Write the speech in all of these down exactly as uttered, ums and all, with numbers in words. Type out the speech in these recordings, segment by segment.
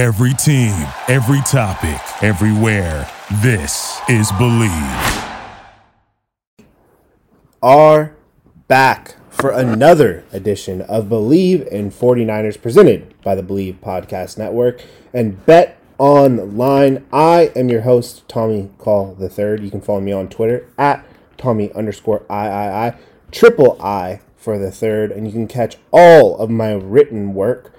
Every team, every topic, everywhere. This is Bleav. Are back for another edition of Bleav and forty-niners presented by the Bleav Podcast Network and BetOnline. I am your host, Tommy Call the Third. You can follow me on Twitter at Tommy underscore III, triple I for the third. And you can catch all of my written work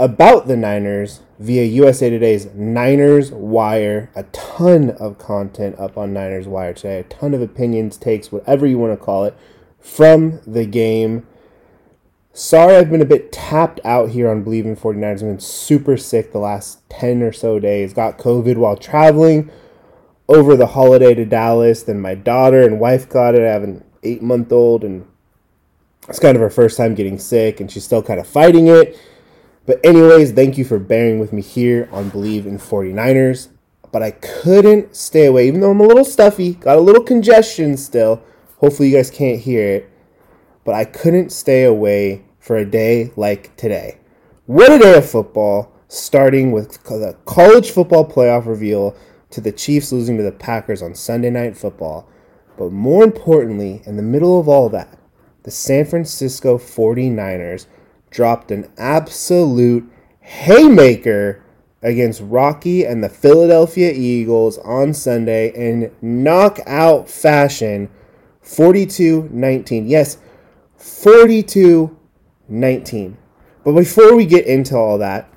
about the Niners via U S A Today's Niners Wire. A ton of content up on Niners Wire today. A ton of opinions, takes, whatever you want to call it, from the game. Sorry I've been a bit tapped out here on Bleav and forty-niners. I've been super sick the last ten or so days. Got COVID while traveling over the holiday to Dallas. Then my daughter and wife got it. I have an eight-month-old, and it's kind of her first time getting sick, and she's still kind of fighting it. But anyways, thank you for bearing with me here on Bleav and forty-niners. But I couldn't stay away, even though I'm a little stuffy, got a little congestion still. Hopefully you guys can't hear it. But I couldn't stay away for a day like today. What a day of football, starting with the college football playoff reveal to the Chiefs losing to the Packers on Sunday Night Football. But more importantly, in the middle of all that, the San Francisco forty-niners dropped an absolute haymaker against Rocky and the Philadelphia Eagles on Sunday in knockout fashion, forty-two nineteen. Yes, forty-two nineteen. But before we get into all that,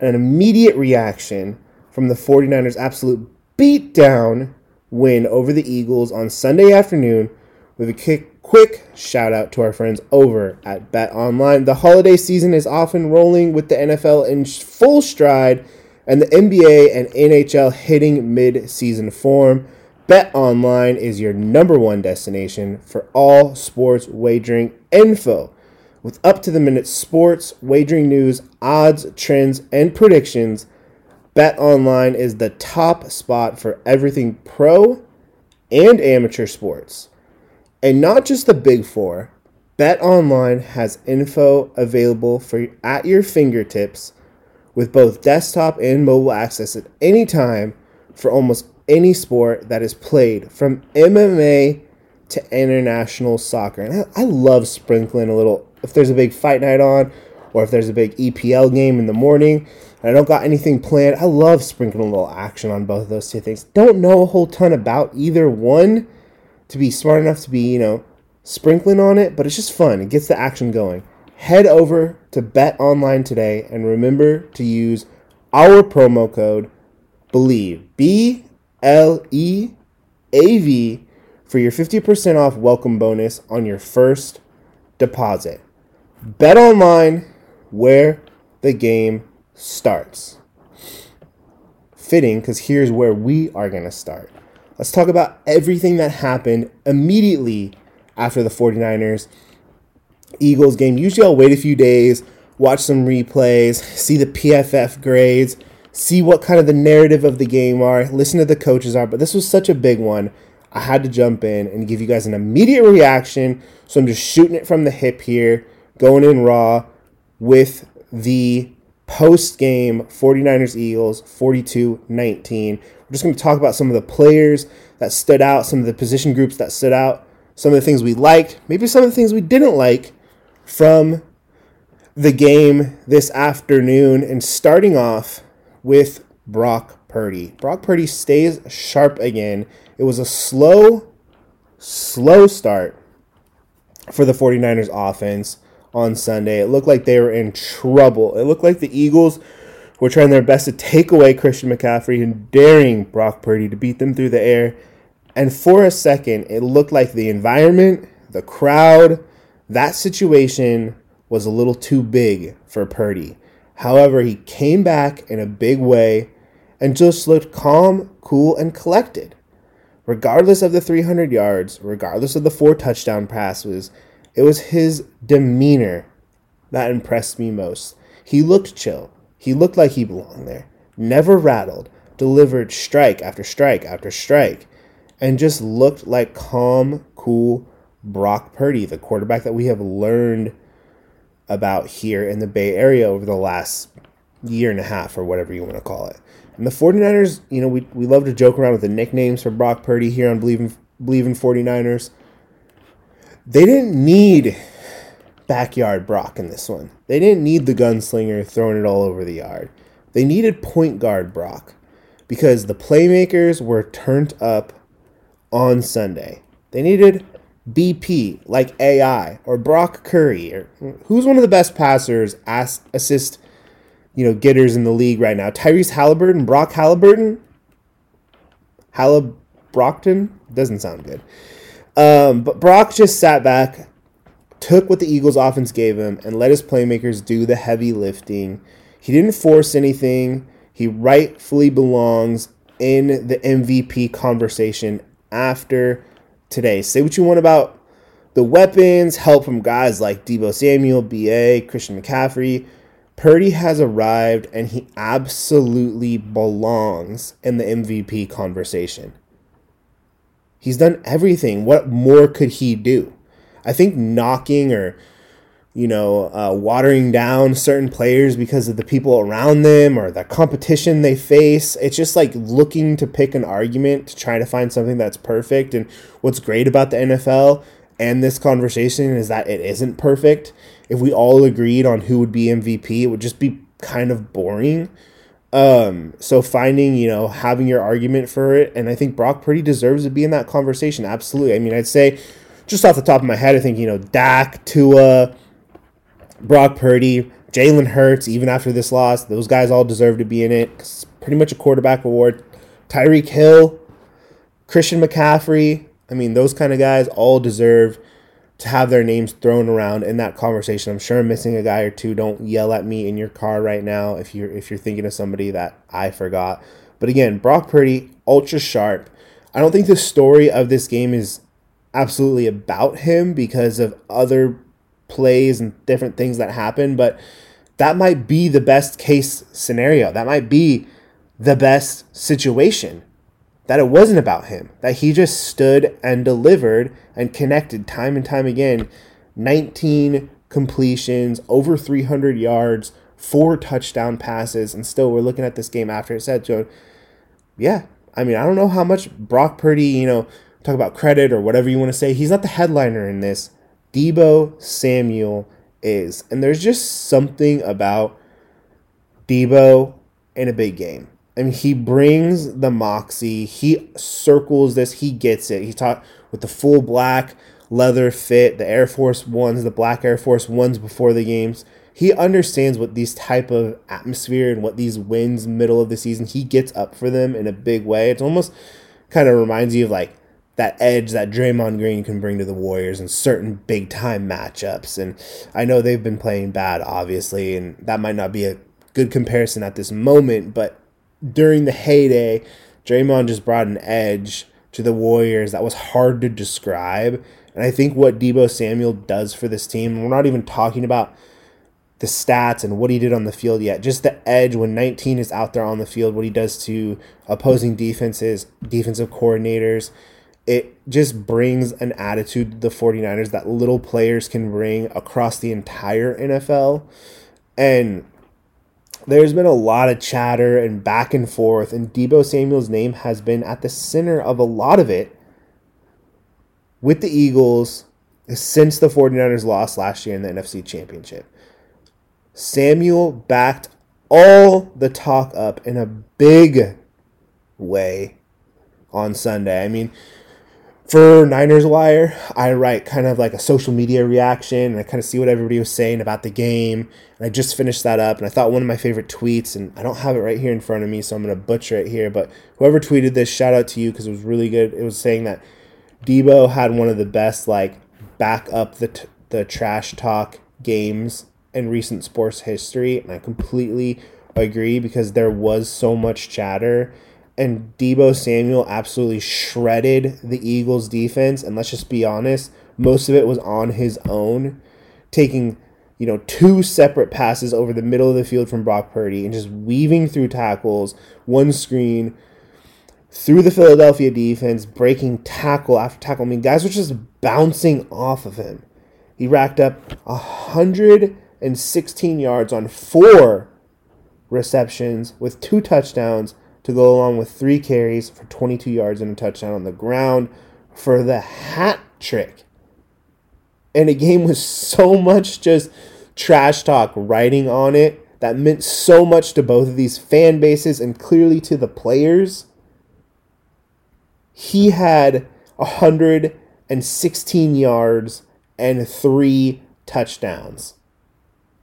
an immediate reaction from the forty-niners' absolute beatdown win over the Eagles on Sunday afternoon with a kick. Quick shout out to our friends over at BetOnline. The holiday season is off and rolling with the N F L in full stride and the N B A and N H L hitting mid-season form. BetOnline is your number one destination for all sports wagering info. With up-to-the-minute sports, wagering news, odds, trends, and predictions, BetOnline is the top spot for everything pro and amateur sports. And not just the big four, BetOnline has info available for at your fingertips with both desktop and mobile access at any time for almost any sport that is played, from M M A to international soccer. And I, I love sprinkling a little, if there's a big fight night on or if there's a big E P L game in the morning and I don't got anything planned, I love sprinkling a little action on both of those two things. Don't know a whole ton about either one to be smart enough to be, you know, sprinkling on it, but it's just fun. It gets the action going. Head over to BetOnline today and remember to use our promo code Bleav, B L E A V, for your fifty percent off welcome bonus on your first deposit. BetOnline, where the game starts. Fitting, because here's where we are going to start. Let's talk about everything that happened immediately after the forty-niners Eagles game. Usually I'll wait a few days, watch some replays, see the P F F grades, see what kind of the narrative of the game are, listen to the coaches are. But this was such a big one, I had to jump in and give you guys an immediate reaction. So I'm just shooting it from the hip here, going in raw with the post-game forty-niners Eagles, forty-two nineteen. We're just going to talk about some of the players that stood out, some of the position groups that stood out, some of the things we liked, maybe some of the things we didn't like from the game this afternoon. And starting off with Brock Purdy. Brock Purdy stays sharp again. It was a slow, slow start for the forty-niners offense on Sunday. It looked like they were in trouble. It looked like the Eagles were trying their best to take away Christian McCaffrey and daring Brock Purdy to beat them through the air. And for a second, it looked like the environment, the crowd, that situation was a little too big for Purdy. However, he came back in a big way and just looked calm, cool, and collected. Regardless of the three hundred yards, regardless of the four touchdown passes, it was his demeanor that impressed me most. He looked chill. He looked like he belonged there. Never rattled. Delivered strike after strike after strike. And just looked like calm, cool Brock Purdy, the quarterback that we have learned about here in the Bay Area over the last year and a half or whatever you want to call it. And the 49ers, you know, we we love to joke around with the nicknames for Brock Purdy here on Bleav forty-niners. They didn't need backyard Brock in this one. They didn't need the gunslinger throwing it all over the yard. They needed point guard Brock because the playmakers were turned up on Sunday. They needed B P like A I or Brock Curry, or who's one of the best passers, ass, assist, you know, getters in the league right now. Tyrese Halliburton, Brock Halliburton, Hallibrockton doesn't sound good. Um, but Brock just sat back, took what the Eagles offense gave him, and let his playmakers do the heavy lifting. He didn't force anything. He rightfully belongs in the M V P conversation after today. Say what you want about the weapons, help from guys like Debo Samuel, B A, Christian McCaffrey. Purdy has arrived, and he absolutely belongs in the M V P conversation. He's done everything. What more could he do? I think knocking or, you know, uh, watering down certain players because of the people around them or the competition they face, it's just like looking to pick an argument to try to find something that's perfect. And what's great about the N F L and this conversation is that it isn't perfect. If we all agreed on who would be M V P, it would just be kind of boring. Um, so finding, you know, having your argument for it, and I think Brock Purdy deserves to be in that conversation. Absolutely. I mean, I'd say just off the top of my head, I think, you know, Dak, Tua, Brock Purdy, Jalen Hurts, even after this loss, those guys all deserve to be in it. It's pretty much a quarterback award. Tyreek Hill, Christian McCaffrey, I mean, those kind of guys all deserve to have their names thrown around in that conversation. I'm sure I'm missing a guy or two. Don't yell at me in your car right now if you're if you're thinking of somebody that I forgot. But again, Brock Purdy, ultra sharp. I don't think the story of this game is absolutely about him because of other plays and different things that happen, but that might be the best case scenario. That might be the best situation, that it wasn't about him, that he just stood and delivered and connected time and time again. nineteen completions, over three hundred yards, four touchdown passes, and still we're looking at this game after it said, so yeah, I mean, I don't know how much Brock Purdy, you know, talk about credit or whatever you want to say, he's not the headliner in this. Debo Samuel is, and there's just something about Debo in a big game. I mean, he brings the moxie. He circles this. He gets it. He taught with the full black leather fit, the Air Force Ones, the black Air Force Ones before the games. He understands what these type of atmosphere and what these wins middle of the season, he gets up for them in a big way. It's almost kind of reminds you of like that edge that Draymond Green can bring to the Warriors in certain big time matchups. And I know they've been playing bad, obviously, and that might not be a good comparison at this moment, but during the heyday, Draymond just brought an edge to the Warriors that was hard to describe. And I think what Debo Samuel does for this team, and we're not even talking about the stats and what he did on the field yet, just the edge when nineteen is out there on the field, what he does to opposing defenses, defensive coordinators, it just brings an attitude to the 49ers that little players can bring across the entire N F L. And there's been a lot of chatter and back and forth, and Debo Samuel's name has been at the center of a lot of it with the Eagles since the 49ers lost last year in the N F C Championship. Samuel backed all the talk up in a big way on Sunday. I mean, for Niners Wire, I write kind of like a social media reaction, and I kind of see what everybody was saying about the game. And I just finished that up, and I thought one of my favorite tweets, and I don't have it right here in front of me, so I'm going to butcher it here. But whoever tweeted this, shout out to you because it was really good. It was saying that Debo had one of the best, like, back up the t- the trash talk games in recent sports history. And I completely agree because there was so much chatter. And Debo Samuel absolutely shredded the Eagles' defense. And let's just be honest, most of it was on his own, taking, you know, two separate passes over the middle of the field from Brock Purdy and just weaving through tackles, one screen, through the Philadelphia defense, breaking tackle after tackle. I mean, guys were just bouncing off of him. He racked up one hundred sixteen yards on four receptions with two touchdowns to go along with three carries for twenty-two yards and a touchdown on the ground for the hat trick. And a game with so much just trash talk writing on it that meant so much to both of these fan bases and clearly to the players. He had one hundred sixteen yards and three touchdowns.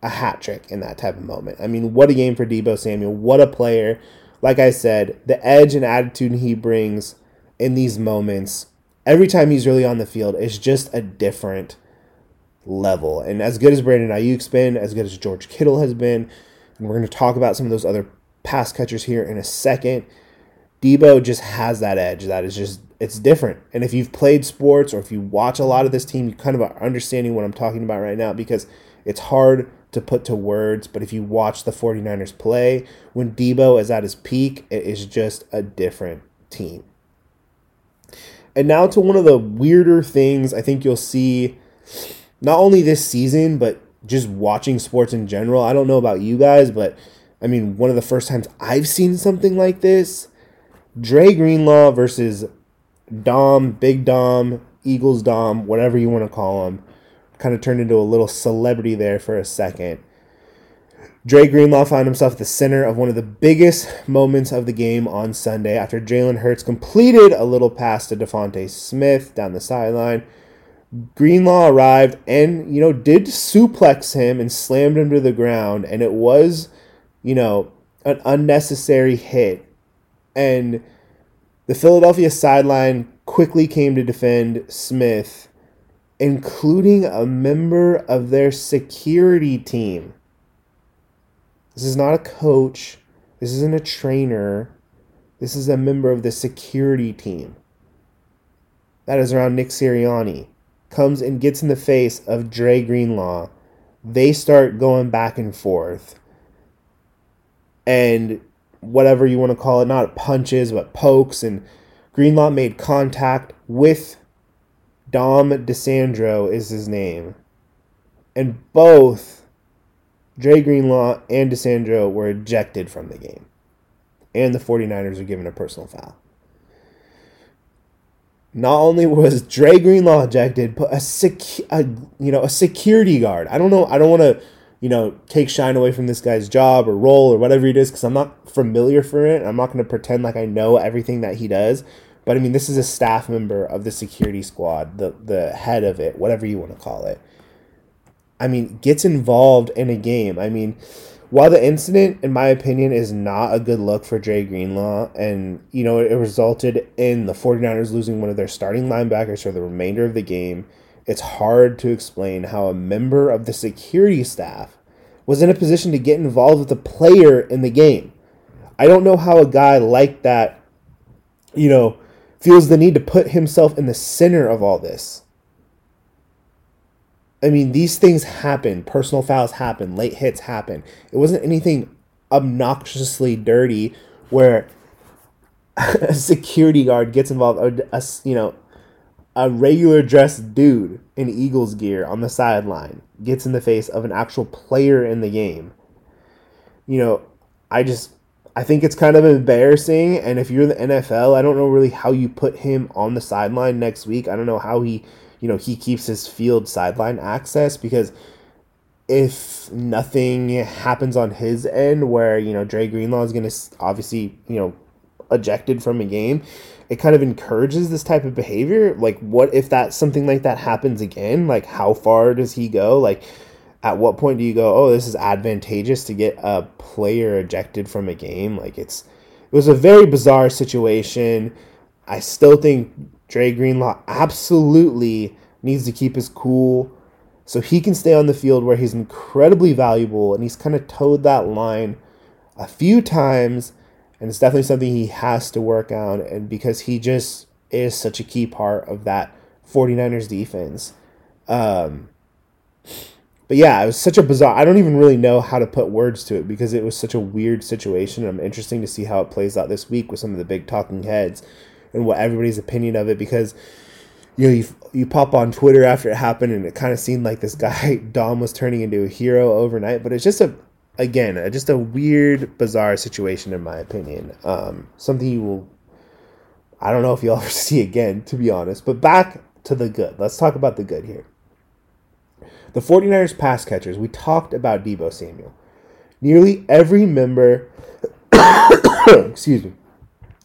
A hat trick in that type of moment. I mean, what a game for Debo Samuel. What a player. Like I said, the edge and attitude he brings in these moments, every time he's really on the field, is just a different level. And as good as Brandon Ayuk's been, as good as George Kittle has been, and we're going to talk about some of those other pass catchers here in a second, Debo just has that edge that is just, it's different. And if you've played sports or if you watch a lot of this team, you kind of are understanding what I'm talking about right now, because it's hard to put to words. But if you watch the 49ers play, when Debo is at his peak, it is just a different team. And now to one of the weirder things I think you'll see, not only this season, but just watching sports in general. I don't know about you guys, but I mean, one of the first times I've seen something like this, Dre Greenlaw versus Dom, Big Dom, Eagles Dom, whatever you want to call him, kind of turned into a little celebrity there for a second. Dre Greenlaw found himself at the center of one of the biggest moments of the game on Sunday after Jalen Hurts completed a little pass to DeVonta Smith down the sideline. Greenlaw arrived and, you know, did suplex him and slammed him to the ground, and it was, you know, an unnecessary hit. And the Philadelphia sideline quickly came to defend Smith, including a member of their security team. This is not a coach. This isn't a trainer. This is a member of the security team. That is around Nick Sirianni. Comes and gets in the face of Dre Greenlaw. They start going back and forth. And whatever you want to call it, not punches, but pokes. And Greenlaw made contact with Dom DiSandro is his name. And both Dre Greenlaw and DiSandro were ejected from the game. And the 49ers are given a personal foul. Not only was Dre Greenlaw ejected, but a, secu- a you know, a security guard. I don't know, I don't want to, you know, take shine away from this guy's job or role or whatever it is, because I'm not familiar for it. I'm not going to pretend like I know everything that he does. But I mean, this is a staff member of the security squad, the the head of it, whatever you want to call it. I mean, gets involved in a game. I mean, while the incident, in my opinion, is not a good look for Dre Greenlaw, and, you know, it resulted in the 49ers losing one of their starting linebackers for the remainder of the game, it's hard to explain how a member of the security staff was in a position to get involved with a player in the game. I don't know how a guy like that, you know, feels the need to put himself in the center of all this. I mean, these things happen. Personal fouls happen. Late hits happen. It wasn't anything obnoxiously dirty where a security guard gets involved, a, you know, a regular dressed dude in Eagles gear on the sideline gets in the face of an actual player in the game. You know, I just, I think it's kind of embarrassing. And if you're the N F L, I don't know really how you put him on the sideline next week. I don't know how he, you know, he keeps his field sideline access, because if nothing happens on his end where, you know, Dre Greenlaw is going to obviously, you know, ejected from a game, it kind of encourages this type of behavior. Like, what if that something like that happens again? Like, how far does he go? Like, at what point do you go, oh, this is advantageous to get a player ejected from a game? Like, it's it was a very bizarre situation. I still think Dre Greenlaw absolutely needs to keep his cool so he can stay on the field where he's incredibly valuable, and he's kind of towed that line a few times, and it's definitely something he has to work on, and because he just is such a key part of that 49ers defense. Um, but yeah, it was such a bizarre, I don't even really know how to put words to it, because it was such a weird situation. I'm interested to see how it plays out this week with some of the big talking heads and what everybody's opinion of it, because, you know, you you pop on Twitter after it happened and it kind of seemed like this guy Dom was turning into a hero overnight, but it's just a again, just a weird, bizarre situation in my opinion. Um, something you will, I don't know if you'll ever see again, to be honest. But back to the good. Let's talk about the good here. The 49ers pass catchers, we talked about Debo Samuel. Nearly every member, excuse me,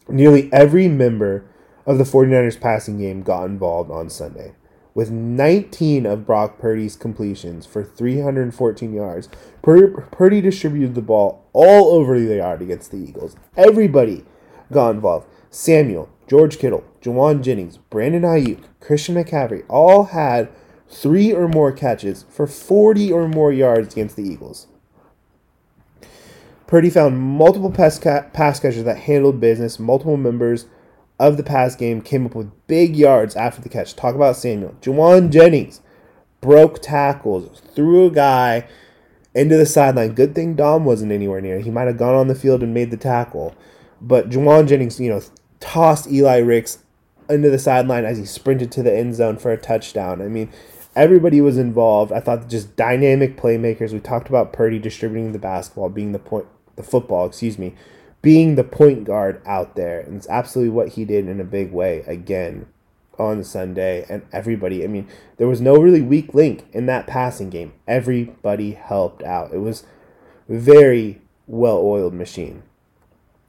nearly every member of the 49ers passing game got involved on Sunday, with nineteen of Brock Purdy's completions for three hundred fourteen yards. Pur- Purdy distributed the ball all over the yard against the Eagles. Everybody got involved. Samuel, George Kittle, Jauan Jennings, Brandon Ayuk, Christian McCaffrey all had three or more catches for forty or more yards against the Eagles. Purdy found multiple pass, ca- pass catchers that handled business. Multiple members of the pass game came up with big yards after the catch. Talk about Samuel. Jauan Jennings broke tackles, threw a guy into the sideline. Good thing Dom wasn't anywhere near. He might have gone on the field and made the tackle. But Jauan Jennings, you know, tossed Eli Ricks into the sideline as he sprinted to the end zone for a touchdown. I mean, everybody was involved. I thought just dynamic playmakers. We talked about Purdy distributing the basketball, being the point, the football, excuse me, being the point guard out there. And it's absolutely what he did in a big way again on Sunday. And everybody, I mean, there was no really weak link in that passing game. Everybody helped out. It was a very well-oiled machine.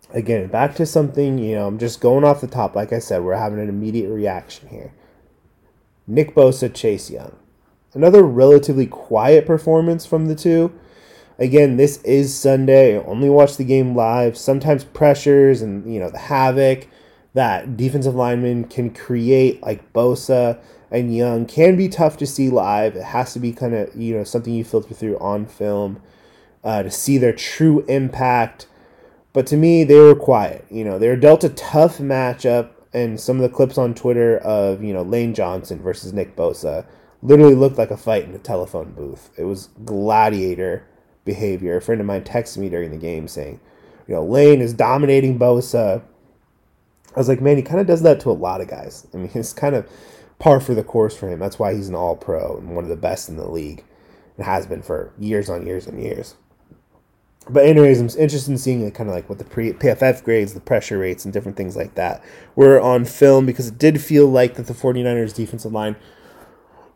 Again, back to something, you know, I'm just going off the top. Like I said, we're having an immediate reaction here. Nick Bosa, Chase Young. Another relatively quiet performance from the two. Again, this is Sunday. I only watch the game live. Sometimes pressures and, you know, the havoc that defensive linemen can create, like Bosa and Young, can be tough to see live. It has to be kind of, you know, something you filter through on film uh, to see their true impact. But to me, they were quiet. You know, they were dealt a tough matchup, and some of the clips on Twitter of, you know, Lane Johnson versus Nick Bosa literally looked like a fight in a telephone booth. It was gladiator behavior. A friend of mine texted me during the game saying, you know, Lane is dominating Bosa. I was like, man, he kind of does that to a lot of guys. I mean, it's kind of par for the course for him. That's why he's an all-pro and one of the best in the league and has been for years on years on years. But anyways, I'm interested in seeing kind of like what the pre- P F F grades, the pressure rates, and different things like that were on film, because it did feel like that the 49ers defensive line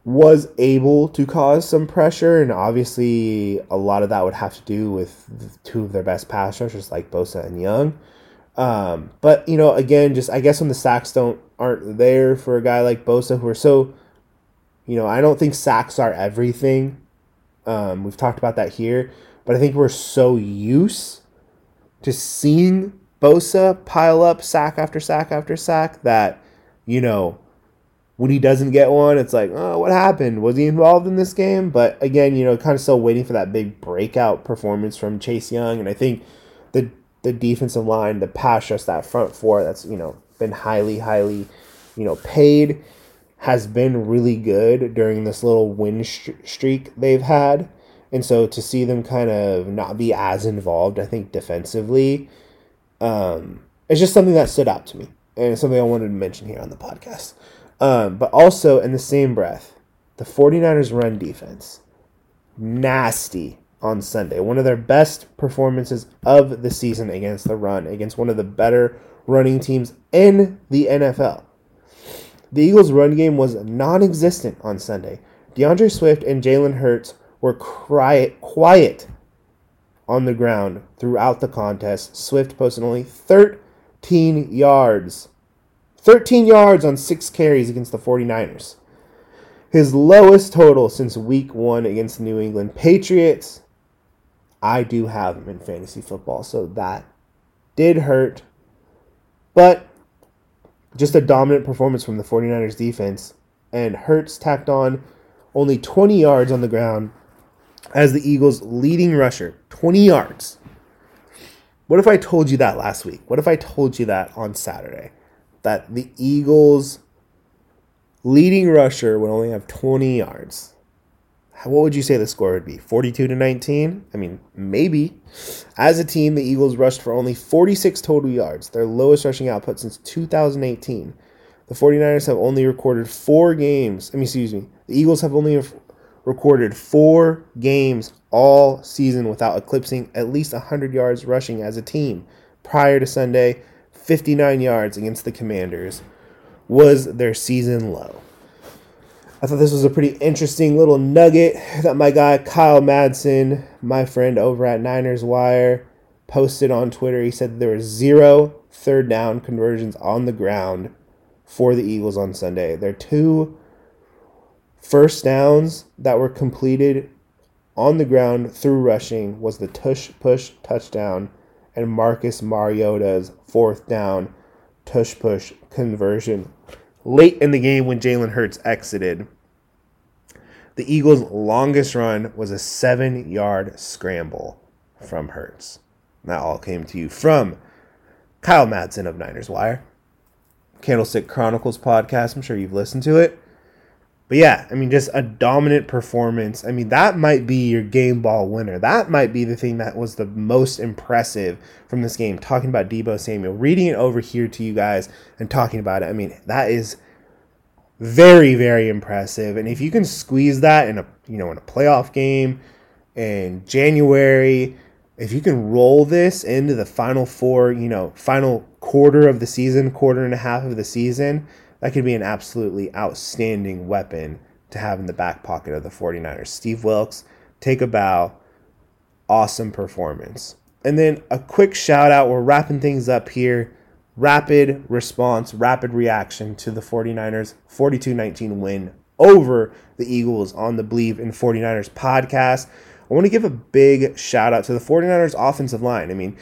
was able to cause some pressure, and obviously a lot of that would have to do with two of their best pass rushers like Bosa and Young. Um, but, you know, again, just I guess when the sacks don't aren't there for a guy like Bosa, who are so, you know, I don't think sacks are everything. Um, we've talked about that here. But I think we're so used to seeing Bosa pile up sack after sack after sack that, you know, when he doesn't get one, it's like, oh, what happened? Was he involved in this game? But again, you know, kind of still waiting for that big breakout performance from Chase Young. And I think the the defensive line, the pass rush, that front four that's, you know, been highly, highly, you know, paid, has been really good during this little win streak they've had. And so to see them kind of not be as involved, I think, defensively, um, it's just something that stood out to me. And it's something I wanted to mention here on the podcast. Um, but also, in the same breath, the 49ers run defense, nasty on Sunday. One of their best performances of the season against the run, against one of the better running teams in the N F L. The Eagles' run game was non-existent on Sunday. DeAndre Swift and Jalen Hurts were quiet, quiet on the ground throughout the contest. Swift posted only thirteen yards. thirteen yards on six carries against the 49ers. His lowest total since week one against the New England Patriots. I do have him in fantasy football, so that did hurt. But just a dominant performance from the 49ers defense. And Hurts tacked on only twenty yards on the ground as the Eagles' leading rusher. twenty yards. What if I told you that last week? What if I told you that on Saturday? That the Eagles' leading rusher would only have twenty yards. What would you say the score would be? forty-two to nineteen? I mean, maybe. As a team, the Eagles rushed for only forty-six total yards, their lowest rushing output since two thousand eighteen. The 49ers have only recorded four games. I mean, excuse me. The Eagles have only recorded four games all season without eclipsing at least one hundred yards rushing as a team. Prior to Sunday, fifty-nine yards against the Commanders was their season low. I thought this was a pretty interesting little nugget that my guy Kyle Madsen, my friend over at Niners Wire, posted on Twitter. He said there were zero third down conversions on the ground for the Eagles on Sunday. Their two first downs that were completed on the ground through rushing was the tush push touchdown and Marcus Mariota's fourth down tush push conversion late in the game when Jalen Hurts exited. The Eagles' longest run was a seven-yard scramble from Hurts. That all came to you from Kyle Madsen of Niners Wire, Candlestick Chronicles podcast. I'm sure you've listened to it. But yeah, I mean, just a dominant performance. I mean, that might be your game ball winner. That might be the thing that was the most impressive from this game. Talking about Debo Samuel, reading it over here to you guys and talking about it. I mean, that is very, very impressive. And if you can squeeze that in a, you know, in a playoff game in January, if you can roll this into the final four, you know, final quarter of the season, quarter and a half of the season, that could be an absolutely outstanding weapon to have in the back pocket of the 49ers. Steve Wilkes, take a bow. Awesome performance. And then a quick shout out. We're wrapping things up here. Rapid response, rapid reaction to the 49ers forty-two nineteen win over the Eagles on the Bleav and 49ers podcast. I want to give a big shout out to the 49ers offensive line. I mean,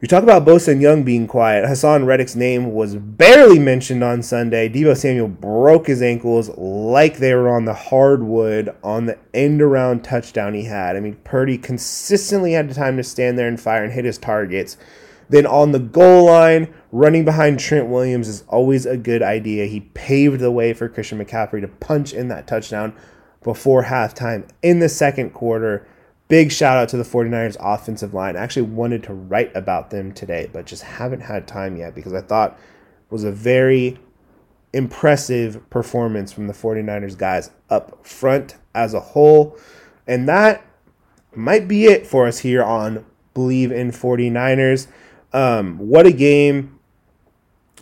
you talk about Bosa and Young being quiet. Hassan Reddick's name was barely mentioned on Sunday. Debo Samuel broke his ankles like they were on the hardwood on the end-around touchdown he had. I mean, Purdy consistently had the time to stand there and fire and hit his targets. Then on the goal line, running behind Trent Williams is always a good idea. He paved the way for Christian McCaffrey to punch in that touchdown before halftime in the second quarter. Big shout out to the 49ers offensive line. I actually wanted to write about them today, but just haven't had time yet because I thought it was a very impressive performance from the 49ers guys up front as a whole. And that might be it for us here on Bleav in 49ers. Um, what a game.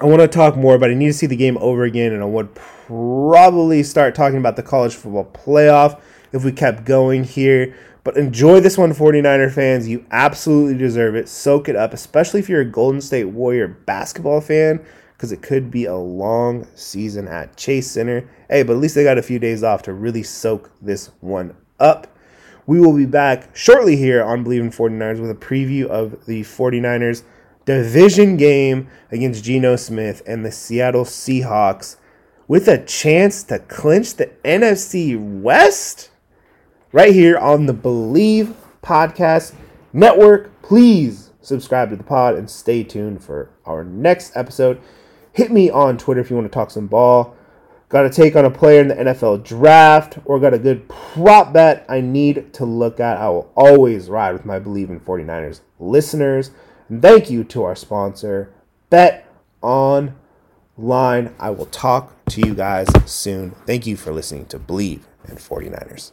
I want to talk more, but I need to see the game over again, and I would probably start talking about the college football playoff if we kept going here. But enjoy this one, 49er fans. You absolutely deserve it. Soak it up, especially if you're a Golden State Warrior basketball fan, because it could be a long season at Chase Center. Hey, but at least they got a few days off to really soak this one up. We will be back shortly here on Bleav in 49ers with a preview of the 49ers division game against Geno Smith and the Seattle Seahawks with a chance to clinch the N F C West right here on the Bleav Podcast Network. Please subscribe to the pod and stay tuned for our next episode. Hit me on Twitter if you want to talk some ball. Got a take on a player in the N F L draft or got a good prop bet I need to look at. I will always ride with my Bleav in 49ers listeners. Thank you to our sponsor, BetOnline. I will talk to you guys soon. Thank you for listening to Bleav and 49ers.